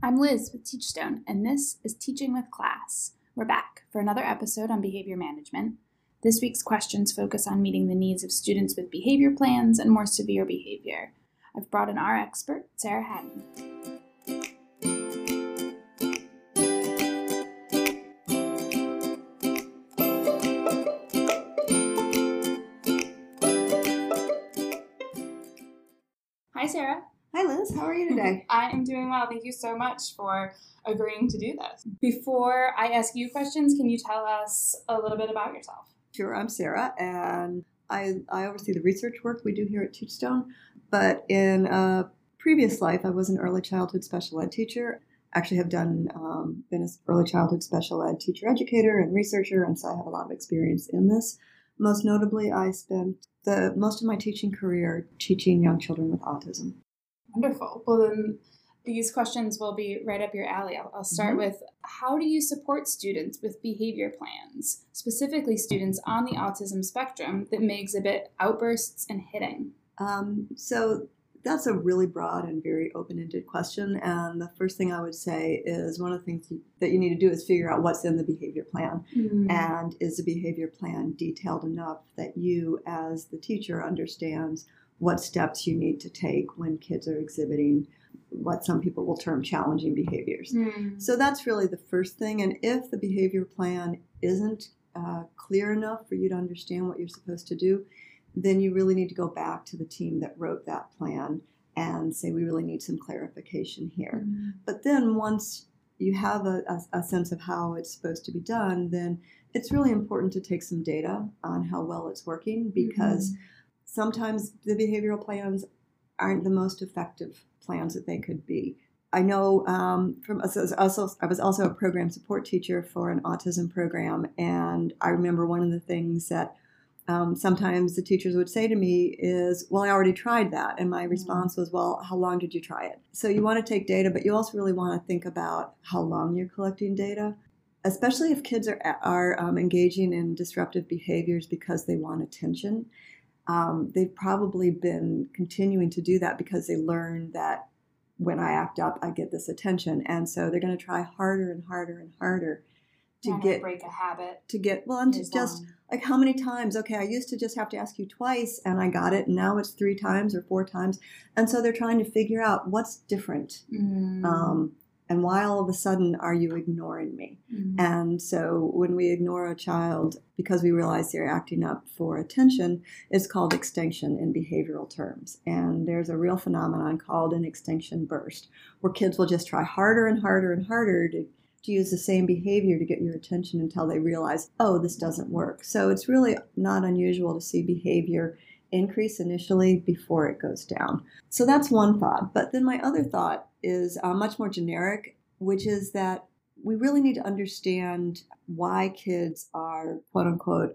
I'm Liz with Teachstone, and this is Teaching with Class. We're back for another episode on behavior management. This week's questions focus on meeting the needs of students with behavior plans and more severe behavior. I've brought in our expert, Sarah Hatton. Hi, Sarah. Hi Liz, how are you today? I am doing well. Thank you so much for agreeing to do this. Before I ask you questions, can you tell us a little bit about yourself? Sure, I'm Sarah, and I oversee the research work we do here at Teachstone, but in a previous life, I was an early childhood special ed teacher. Actually have been an early childhood special ed teacher educator and researcher, and so I have a lot of experience in this. Most notably, I spent most of my teaching career teaching young children with autism. Wonderful. Well, then these questions will be right up your alley. I'll start with, how do you support students with behavior plans, specifically students on the autism spectrum that may exhibit outbursts and hitting? So that's a really broad and very open-ended question. And the first thing I would say is one of the things that you need to do is figure out what's in the behavior plan. And is the behavior plan detailed enough that you as the teacher understands what steps you need to take when kids are exhibiting what some people will term challenging behaviors. So that's really the first thing. And if the behavior plan isn't clear enough for you to understand what you're supposed to do, then you really need to go back to the team that wrote that plan and say, we really need some clarification here. But then once you have a sense of how it's supposed to be done, then it's really important to take some data on how well it's working, because sometimes the behavioral plans aren't the most effective plans that they could be. I know I was also a program support teacher for an autism program, and I remember one of the things that sometimes the teachers would say to me is, well, I already tried that. And my response was, well, how long did you try it? So you want to take data, but you also really want to think about how long you're collecting data, especially if kids are engaging in disruptive behaviors because they want attention. They've probably been continuing to do that because they learn that when I act up, I get this attention. And so they're going to try harder and harder and harder to break a habit. Like how many times? Okay, I used to just have to ask you twice and I got it. And now it's 3 times or 4 times. And so they're trying to figure out what's different. And why all of a sudden are you ignoring me? And so when we ignore a child because we realize they're acting up for attention, it's called extinction in behavioral terms. And there's a real phenomenon called an extinction burst, where kids will just try harder and harder and harder to use the same behavior to get your attention until they realize, oh, this doesn't work. So it's really not unusual to see behavior increase initially before it goes down. So that's one thought. But then my other thought is much more generic, which is that we really need to understand why kids are, quote unquote,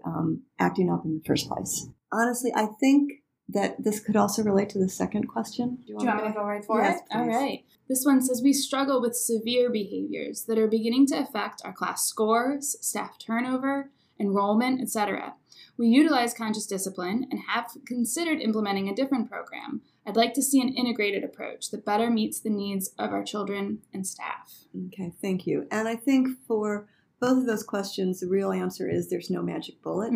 acting up in the first place. Honestly, I think that this could also relate to the second question. Do you want me to go right for it? Yes, please. All right. This one says, we struggle with severe behaviors that are beginning to affect our class scores, staff turnover, enrollment, etc. We utilize Conscious Discipline and have considered implementing a different program. I'd like to see an integrated approach that better meets the needs of our children and staff. Okay, thank you. And I think for both of those questions, the real answer is there's no magic bullet.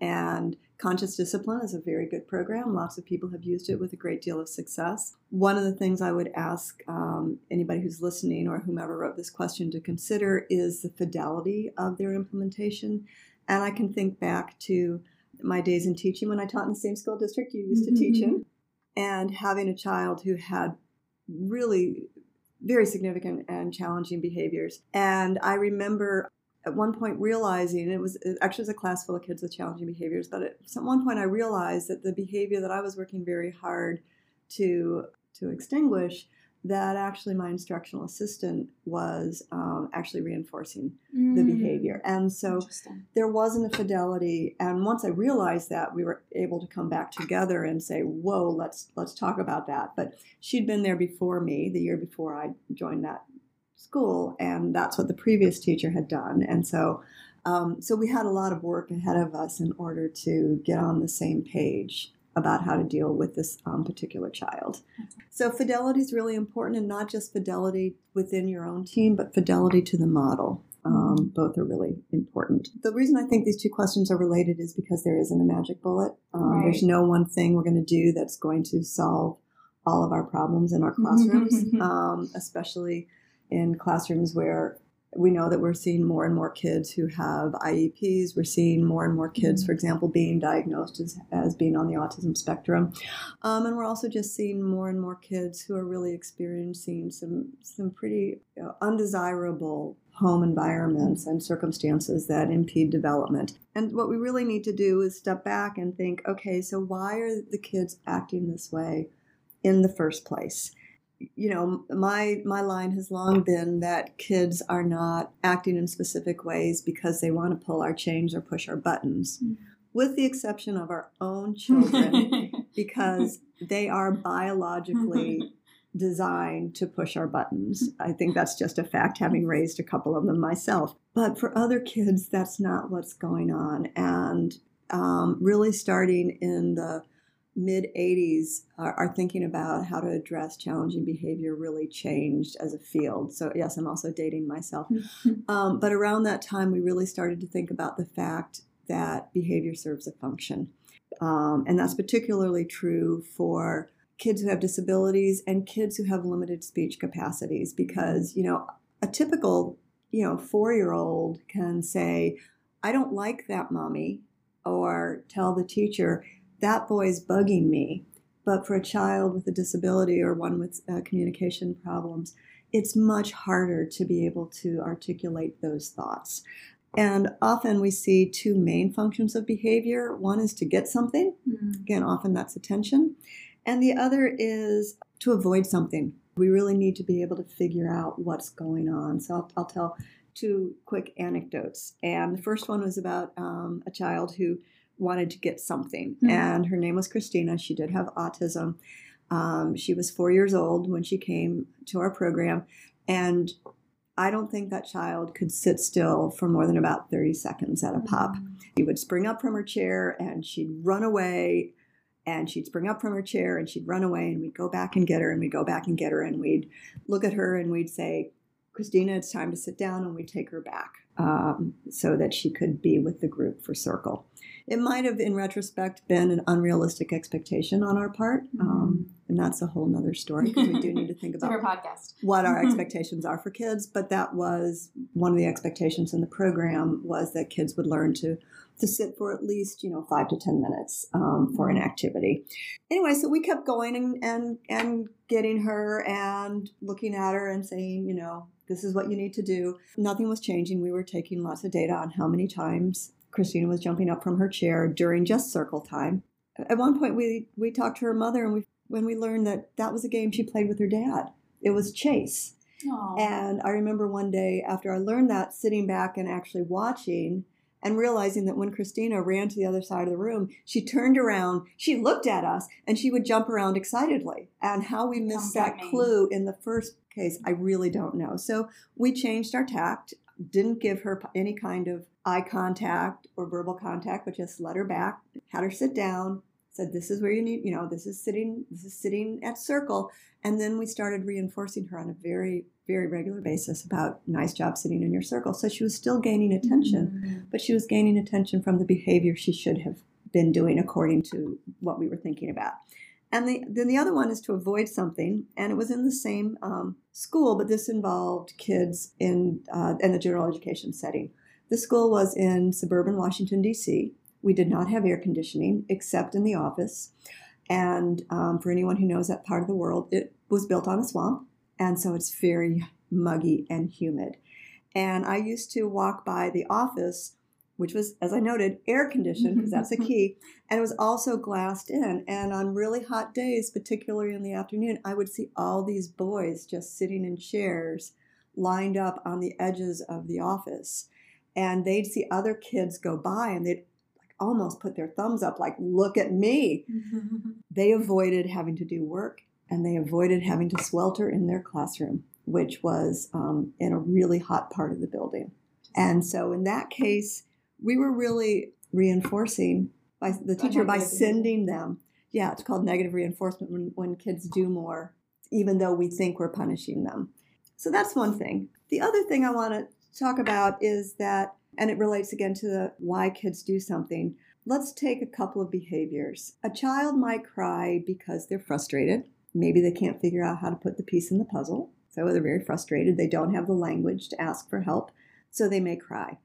And Conscious Discipline is a very good program. Lots of people have used it with a great deal of success. One of the things I would ask anybody who's listening or whomever wrote this question to consider is the fidelity of their implementation. And I can think back to my days in teaching when I taught in the same school district you used to teach in, and having a child who had really very significant and challenging behaviors. And I remember at one point realizing, it was a class full of kids with challenging behaviors, but at one point I realized that the behavior that I was working very hard to extinguish, that actually my instructional assistant was actually reinforcing the behavior. And so there wasn't a fidelity. And once I realized that, we were able to come back together and say, whoa, let's talk about that. But she'd been there before me, the year before I joined that school, and that's what the previous teacher had done. And so we had a lot of work ahead of us in order to get on the same page about how to deal with this particular child. So fidelity is really important, and not just fidelity within your own team, but fidelity to the model. Both are really important. The reason I think these two questions are related is because there isn't a magic bullet. Right. There's no one thing we're going to do that's going to solve all of our problems in our classrooms, especially in classrooms where we know that we're seeing more and more kids who have IEPs. We're seeing more and more kids, for example, being diagnosed as being on the autism spectrum. And we're also just seeing more and more kids who are really experiencing some pretty undesirable home environments and circumstances that impede development. And what we really need to do is step back and think, okay, so why are the kids acting this way in the first place? You know, my line has long been that kids are not acting in specific ways because they want to pull our chains or push our buttons, with the exception of our own children, because they are biologically designed to push our buttons. I think that's just a fact, having raised a couple of them myself. But for other kids, that's not what's going on. And really starting in the mid-'80s, are thinking about how to address challenging behavior really changed as a field. So yes, I'm also dating myself. But around that time, we really started to think about the fact that behavior serves a function. And that's particularly true for kids who have disabilities and kids who have limited speech capacities, because, you know, a typical, you know, 4-year-old can say, "I don't like that, mommy," or tell the teacher, "That boy's bugging me." But for a child with a disability or one with communication problems, it's much harder to be able to articulate those thoughts. And often we see two main functions of behavior. One is to get something. Again, often that's attention. And the other is to avoid something. We really need to be able to figure out what's going on. So I'll tell two quick anecdotes. And the first one was about a child who wanted to get something. And her name was Christina. She did have autism. She was 4 years old when she came to our program. And I don't think that child could sit still for more than about 30 seconds at a pop. She would spring up from her chair and she'd run away. And she'd spring up from her chair and she'd run away. And we'd go back and get her. And we'd go back and get her. And we'd look at her and we'd say, "Christina, it's time to sit down," and we take her back so that she could be with the group for circle. It might have, in retrospect, been an unrealistic expectation on our part, and that's a whole nother story, because we do need to think about what our expectations are for kids, but that was one of the expectations in the program, was that kids would learn to sit for at least, you know, 5 to 10 minutes for an activity. Anyway, so we kept going and getting her and looking at her and saying, you know, "This is what you need to do." Nothing was changing. We were taking lots of data on how many times Christina was jumping up from her chair during just circle time. At one point, we talked to her mother, and when we learned that was a game she played with her dad. It was chase. Aww. And I remember one day after I learned that, sitting back and actually watching and realizing that when Christina ran to the other side of the room, she turned around, she looked at us, and she would jump around excitedly. And how we missed that clue in the first case, I really don't know. So we changed our tact, didn't give her any kind of eye contact or verbal contact, but just let her back, had her sit down, said, "This is where you need, you know, this is sitting at circle." And then we started reinforcing her on a very, very regular basis about, "Nice job sitting in your circle." So she was still gaining attention, but she was gaining attention from the behavior she should have been doing according to what we were thinking about. And then the other one is to avoid something. And it was in the same school, but this involved kids in the general education setting. The school was in suburban Washington, D.C., We did not have air conditioning except in the office. And for anyone who knows that part of the world, it was built on a swamp. And so it's very muggy and humid. And I used to walk by the office, which was, as I noted, air conditioned, because that's a key. And it was also glassed in. And on really hot days, particularly in the afternoon, I would see all these boys just sitting in chairs lined up on the edges of the office. And they'd see other kids go by and they'd almost put their thumbs up like, "Look at me." They avoided having to do work, and they avoided having to swelter in their classroom, which was in a really hot part of the building. And so in that case, we were really reinforcing the teacher by sending them, yeah, it's called negative reinforcement when kids do more, even though we think we're punishing them. So that's one thing. The other thing I want to talk about is that, and it relates again to the why kids do something. Let's take a couple of behaviors. A child might cry because they're frustrated. Maybe they can't figure out how to put the piece in the puzzle. So they're very frustrated. They don't have the language to ask for help. So they may cry.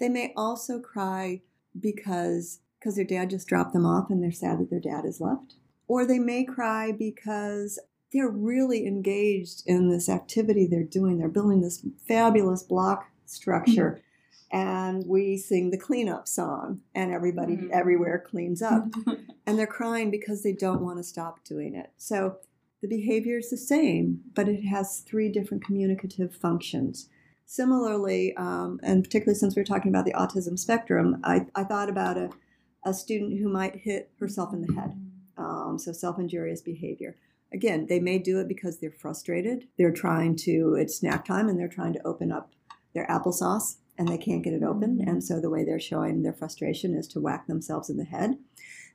They may also cry because their dad just dropped them off and they're sad that their dad is left. Or they may cry because they're really engaged in this activity they're doing. They're building this fabulous block structure. And we sing the cleanup song, and everybody everywhere cleans up. And they're crying because they don't want to stop doing it. So the behavior is the same, but it has three different communicative functions. Similarly, and particularly since we're talking about the autism spectrum, I thought about a student who might hit herself in the head. So self-injurious behavior. Again, they may do it because they're frustrated. It's snack time, and they're trying to open up their applesauce. And they can't get it open, and so the way they're showing their frustration is to whack themselves in the head.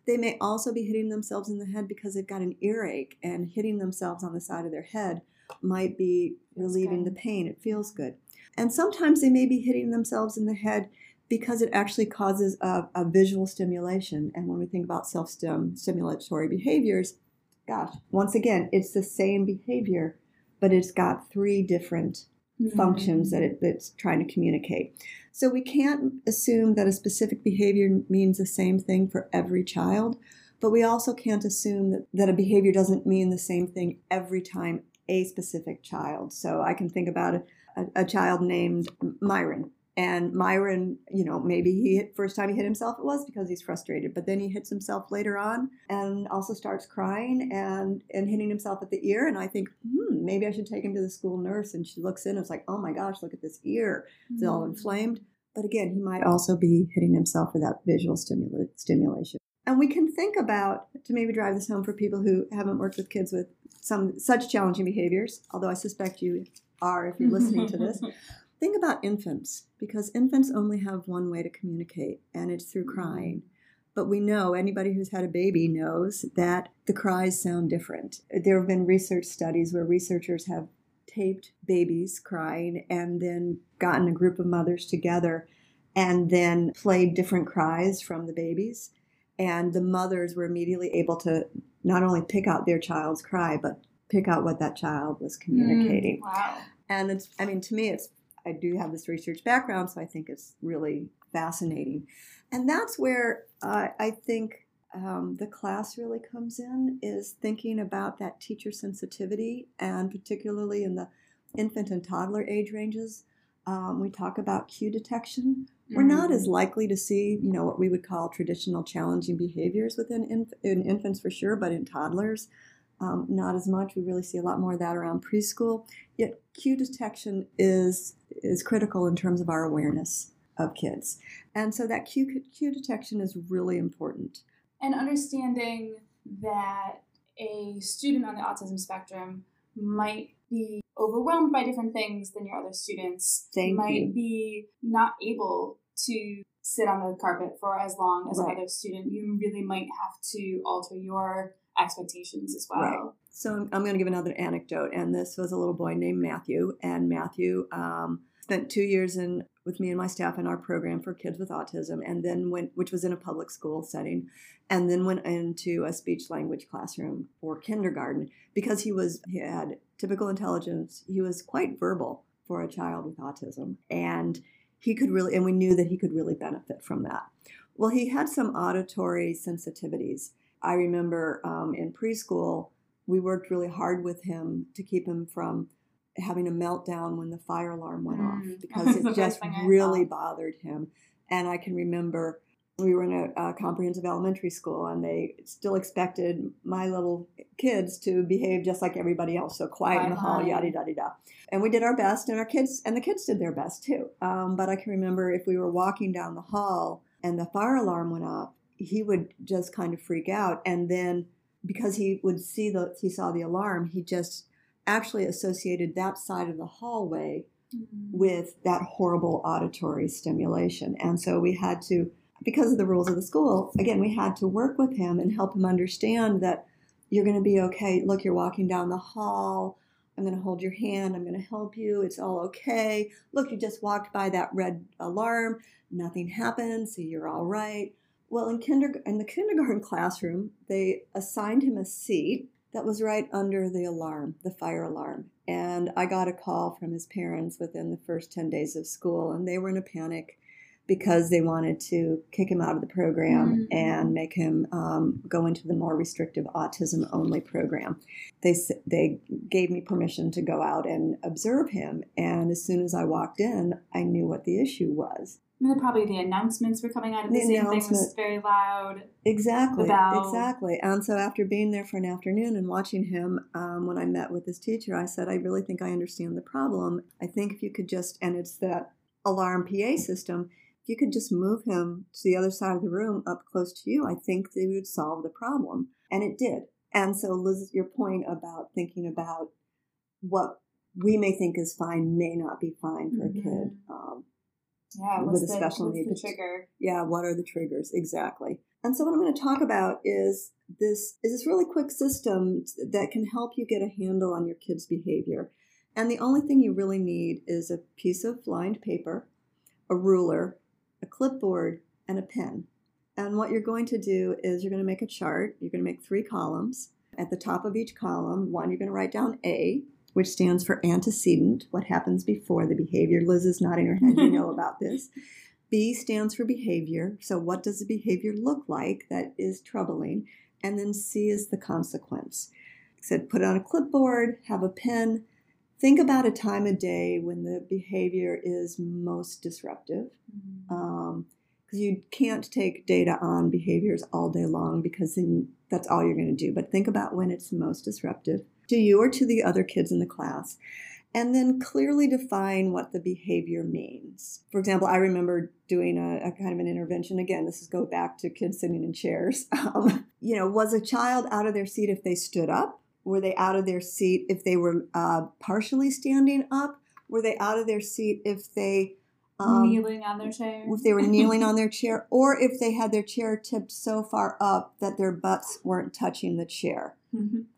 They may also be hitting themselves in the head because they've got an earache, and hitting themselves on the side of their head might be relieving the pain. It feels good. And sometimes they may be hitting themselves in the head because it actually causes a visual stimulation. And when we think about self-stimulatory behaviors, once again, it's the same behavior, but it's got three different functions that it's trying to communicate. So we can't assume that a specific behavior means the same thing for every child, but we also can't assume that a behavior doesn't mean the same thing every time a specific child. So I can think about a child named Myron. And Myron, maybe first time he hit himself, it was because he's frustrated. But then he hits himself later on and also starts crying and hitting himself at the ear. And I think, maybe I should take him to the school nurse. And she looks in and it's like, oh my gosh, look at this ear. It's all inflamed. But again, he might also be hitting himself with that visual stimulation. And we can think about, to maybe drive this home for people who haven't worked with kids with some such challenging behaviors, although I suspect you are if you're listening to this. Think about infants, because infants only have one way to communicate, and it's through crying. But we know, anybody who's had a baby knows, that the cries sound different. There have been research studies where researchers have taped babies crying and then gotten a group of mothers together and then played different cries from the babies. And the mothers were immediately able to not only pick out their child's cry, but pick out what that child was communicating. Wow. And I do have this research background, so I think it's really fascinating. And that's where I think the class really comes in, is thinking about that teacher sensitivity, and particularly in the infant and toddler age ranges, we talk about cue detection. Mm-hmm. We're not as likely to see, what we would call traditional challenging behaviors within in infants for sure, but in toddlers, not as much. We really see a lot more of that around preschool. Yet cue detection is critical in terms of our awareness of kids. And so that cue detection is really important. And understanding that a student on the autism spectrum might be overwhelmed by different things than your other students. Might be not able to sit on the carpet for as long as another student. You really might have to alter your expectations as well. Right. So I'm going to give another anecdote, and this was a little boy named Matthew, and Matthew spent 2 years with me and my staff in our program for kids with autism, and then which was in a public school setting, and then went into a speech language classroom for kindergarten because he had typical intelligence. He was quite verbal for a child with autism, and we knew that he could really benefit from that. Well, he had some auditory sensitivities. I remember in preschool, we worked really hard with him to keep him from having a meltdown when the fire alarm went off, because it just really bothered him. And I can remember we were in a comprehensive elementary school, and they still expected my little kids to behave just like everybody else, so quiet in the hall, yada, yada, yada. And we did our best, and the kids did their best too. But I can remember if we were walking down the hall and the fire alarm went off, he would just kind of freak out. And then because he saw the alarm, he just actually associated that side of the hallway with that horrible auditory stimulation. And so we had to because of the rules of the school, again, we had to work with him and help him understand that you're going to be okay. Look, you're walking down the hall. I'm going to hold your hand. I'm going to help you. It's all okay. Look, you just walked by that red alarm. Nothing happened, so you're all right. Well, in the kindergarten classroom, they assigned him a seat that was right under the alarm, the fire alarm. And I got a call from his parents within the first 10 days of school, and they were in a panic because they wanted to kick him out of the program and make him go into the more restrictive autism-only program. They gave me permission to go out and observe him, and as soon as I walked in, I knew what the issue was. And probably the announcements were coming out of the same thing, was very loud. Exactly. And so after being there for an afternoon and watching him, when I met with his teacher, I said, I really think I understand the problem. I think if you could just, and it's that alarm PA system, if you could just move him to the other side of the room up close to you, I think they would solve the problem. And it did. And so, Liz, your point about thinking about what we may think is fine may not be fine for a kid. Yeah, with a special need. What's the trigger? Yeah, what are the triggers? Exactly. And so what I'm going to talk about is this really quick system that can help you get a handle on your kid's behavior. And the only thing you really need is a piece of lined paper, a ruler, a clipboard, and a pen. And what you're going to do is you're going to make a chart. You're going to make 3 columns. At the top of each column, 1, you're going to write down A, which stands for antecedent, what happens before the behavior. Liz is nodding her head, you know about this. B stands for behavior, so what does the behavior look like that is troubling? And then C is the consequence. I said put on a clipboard, have a pen, think about a time of day when the behavior is most disruptive. Because you can't take data on behaviors all day long because then that's all you're going to do. But think about when it's most disruptive to you or to the other kids in the class, and then clearly define what the behavior means. For example, I remember doing a kind of an intervention. Again, this is go back to kids sitting in chairs. Was a child out of their seat if they stood up? Were they out of their seat if they were partially standing up? Were they out of their seat if they kneeling on their chair? If they were kneeling on their chair, or if they had their chair tipped so far up that their butts weren't touching the chair.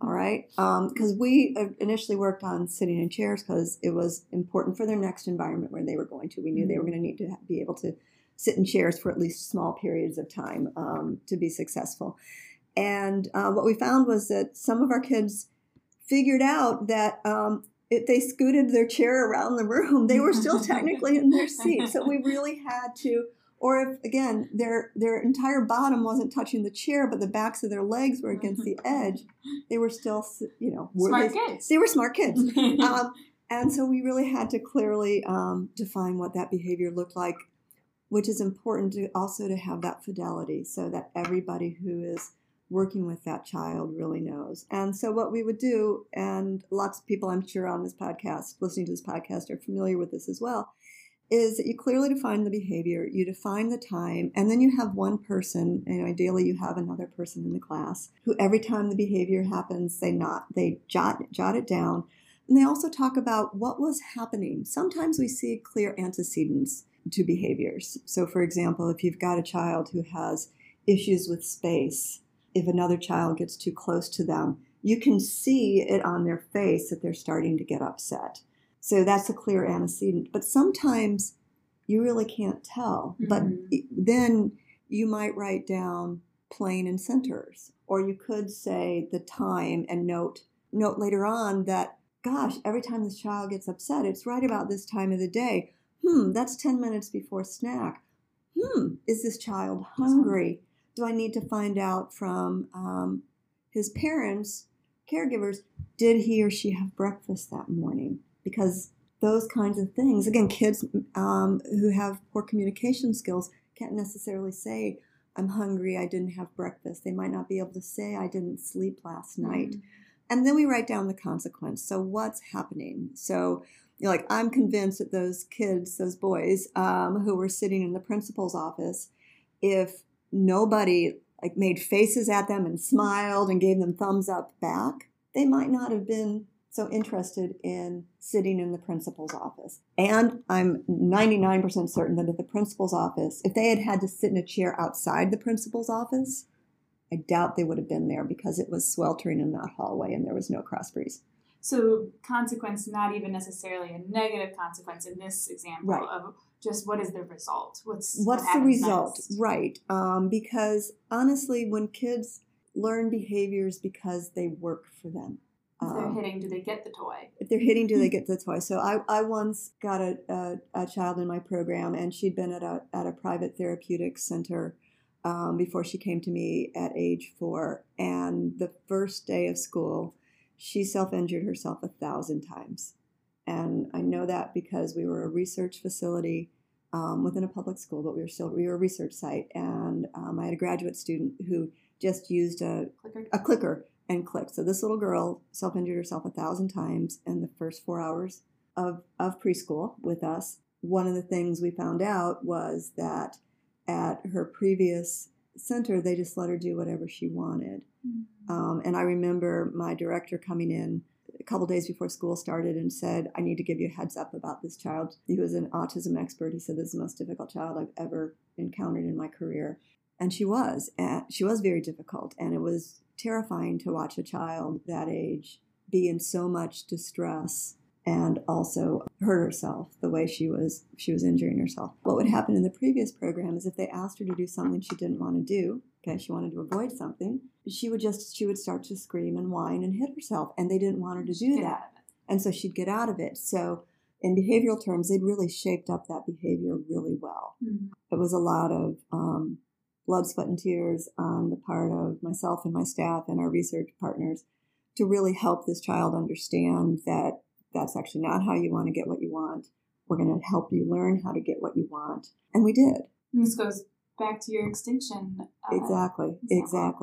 All right? Because we initially worked on sitting in chairs because it was important for their next environment where they were going to. We knew they were going to need to be able to sit in chairs for at least small periods of time to be successful. And what we found was that some of our kids figured out that if they scooted their chair around the room, they were still technically in their seat. So we really had to, or if, again, their entire bottom wasn't touching the chair, but the backs of their legs were against the edge, they were still, kids. They were smart kids. And so we really had to clearly define what that behavior looked like, which is important to also to have that fidelity so that everybody who is working with that child really knows. And so what we would do, and lots of people I'm sure on this podcast, listening to this podcast, are familiar with this as well, is that you clearly define the behavior, you define the time, and then you have one person, and ideally you have another person in the class, who every time the behavior happens, they jot it down. And they also talk about what was happening. Sometimes we see clear antecedents to behaviors. So for example, if you've got a child who has issues with space, if another child gets too close to them, you can see it on their face that they're starting to get upset. So that's a clear antecedent. But sometimes you really can't tell. Mm-hmm. But then you might write down plane and centers, or you could say the time and note later on that, gosh, every time this child gets upset, it's right about this time of the day. That's 10 minutes before snack. Is this child hungry? Do I need to find out from his parents, caregivers, did he or she have breakfast that morning? Because those kinds of things, again, kids who have poor communication skills can't necessarily say, I'm hungry, I didn't have breakfast. They might not be able to say, I didn't sleep last night. And then we write down the consequence. So what's happening? So I'm convinced that those kids, those boys who were sitting in the principal's office, if nobody made faces at them and smiled and gave them thumbs up back, they might not have been so interested in sitting in the principal's office. And I'm 99% certain that at the principal's office, if they had had to sit in a chair outside the principal's office, I doubt they would have been there because it was sweltering in that hallway and there was no cross breeze. So consequence, not even necessarily a negative consequence in this example, right, of just what is the result? What's the result? Next? Right. Because honestly, when kids learn behaviors because they work for them. If they're hitting, do they get the toy? If they're hitting, do they get the toy? So I once got a child in my program, and she'd been at a private therapeutic center before she came to me at age 4. And the first day of school, she self-injured herself 1,000 times. And I know that because we were a research facility within a public school, but we were a research site. And I had a graduate student who just used a clicker and clicked. So this little girl self-injured herself 1,000 times in the first 4 hours of preschool with us. One of the things we found out was that at her previous center, they just let her do whatever she wanted. Mm-hmm. And I remember my director coming in a couple days before school started and said, I need to give you a heads up about this child. He was an autism expert. He said, this is the most difficult child I've ever encountered in my career. And she was. She was very difficult. And it was terrifying to watch a child that age be in so much distress and also hurt herself the way she was injuring herself. What would happen in the previous program is if they asked her to do something she didn't want to do, okay, she wanted to avoid something, she would start to scream and whine and hit herself, and they didn't want her to do that. And so she'd get out of it. So in behavioral terms, they'd really shaped up that behavior really well. Mm-hmm. It was a lot of blood, sweat, and tears on the part of myself and my staff and our research partners to really help this child understand that that's actually not how you want to get what you want. We're going to help you learn how to get what you want. And we did. And this goes back to your extinction. Exactly. It's going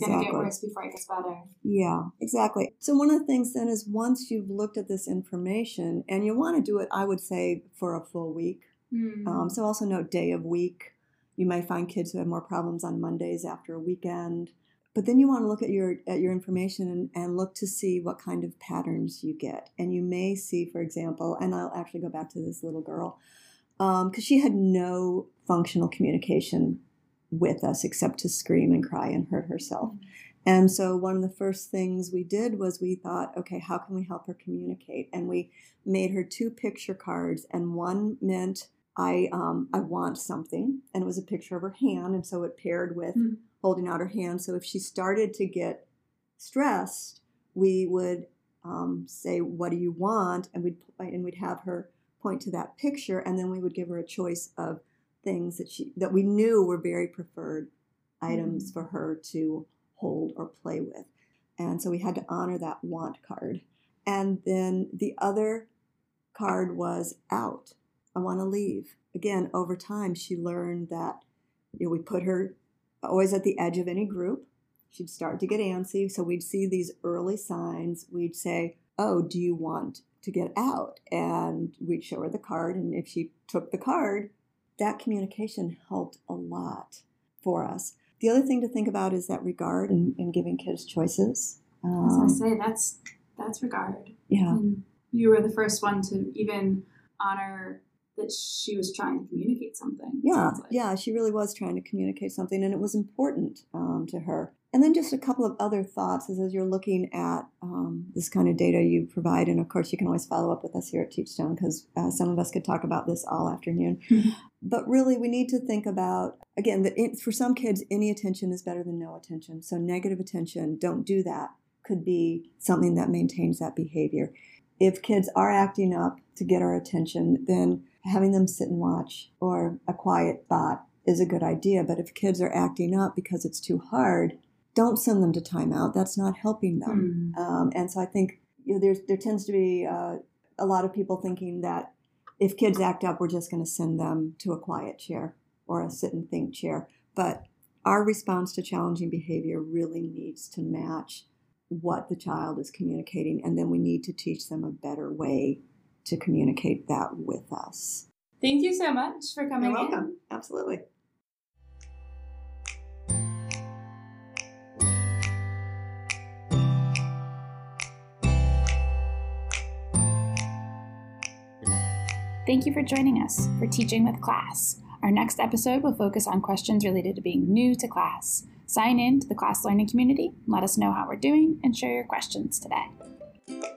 to get worse before it gets better. Yeah, exactly. So one of the things then is once you've looked at this information, and you want to do it, I would say, for a full week. Mm-hmm. So also note day of week. You may find kids who have more problems on Mondays after a weekend. But then you want to look at your information and look to see what kind of patterns you get. And you may see, for example, and I'll actually go back to this little girl, because she had no functional communication with us except to scream and cry and hurt herself. And so one of the first things we did was we thought, okay, how can we help her communicate? And we made her 2 picture cards, and one meant I want something, and it was a picture of her hand, and so it paired with holding out her hand. So if she started to get stressed, we would say, what do you want? And we'd have her point to that picture, and then we would give her a choice of things that we knew were very preferred items for her to hold or play with. And so we had to honor that want card. And then the other card was out. I want to leave. Again, over time, she learned that we put her always at the edge of any group. She'd start to get antsy. So we'd see these early signs. We'd say, oh, do you want to get out? And we'd show her the card. And if she took the card, that communication helped a lot for us. The other thing to think about is that regard in giving kids choices. As I say, that's regard. Yeah. And you were the first one to even honor that she was trying to communicate something. Yeah, like. Yeah, she really was trying to communicate something, and it was important to her. And then just a couple of other thoughts is as you're looking at this kind of data you provide, and of course you can always follow up with us here at Teachstone because some of us could talk about this all afternoon. But really we need to think about, again, that for some kids any attention is better than no attention. So negative attention, don't do that, could be something that maintains that behavior. If kids are acting up to get our attention, then having them sit and watch or a quiet bot is a good idea. But if kids are acting up because it's too hard, don't send them to timeout. That's not helping them. Mm. And so I think there tends to be a lot of people thinking that if kids act up, we're just going to send them to a quiet chair or a sit and think chair. But our response to challenging behavior really needs to match what the child is communicating. And then we need to teach them a better way to communicate that with us. Thank you so much for coming in. You're welcome. Absolutely. Thank you for joining us for Teaching with Class. Our next episode will focus on questions related to being new to class. Sign in to the class learning community, let us know how we're doing, and share your questions today.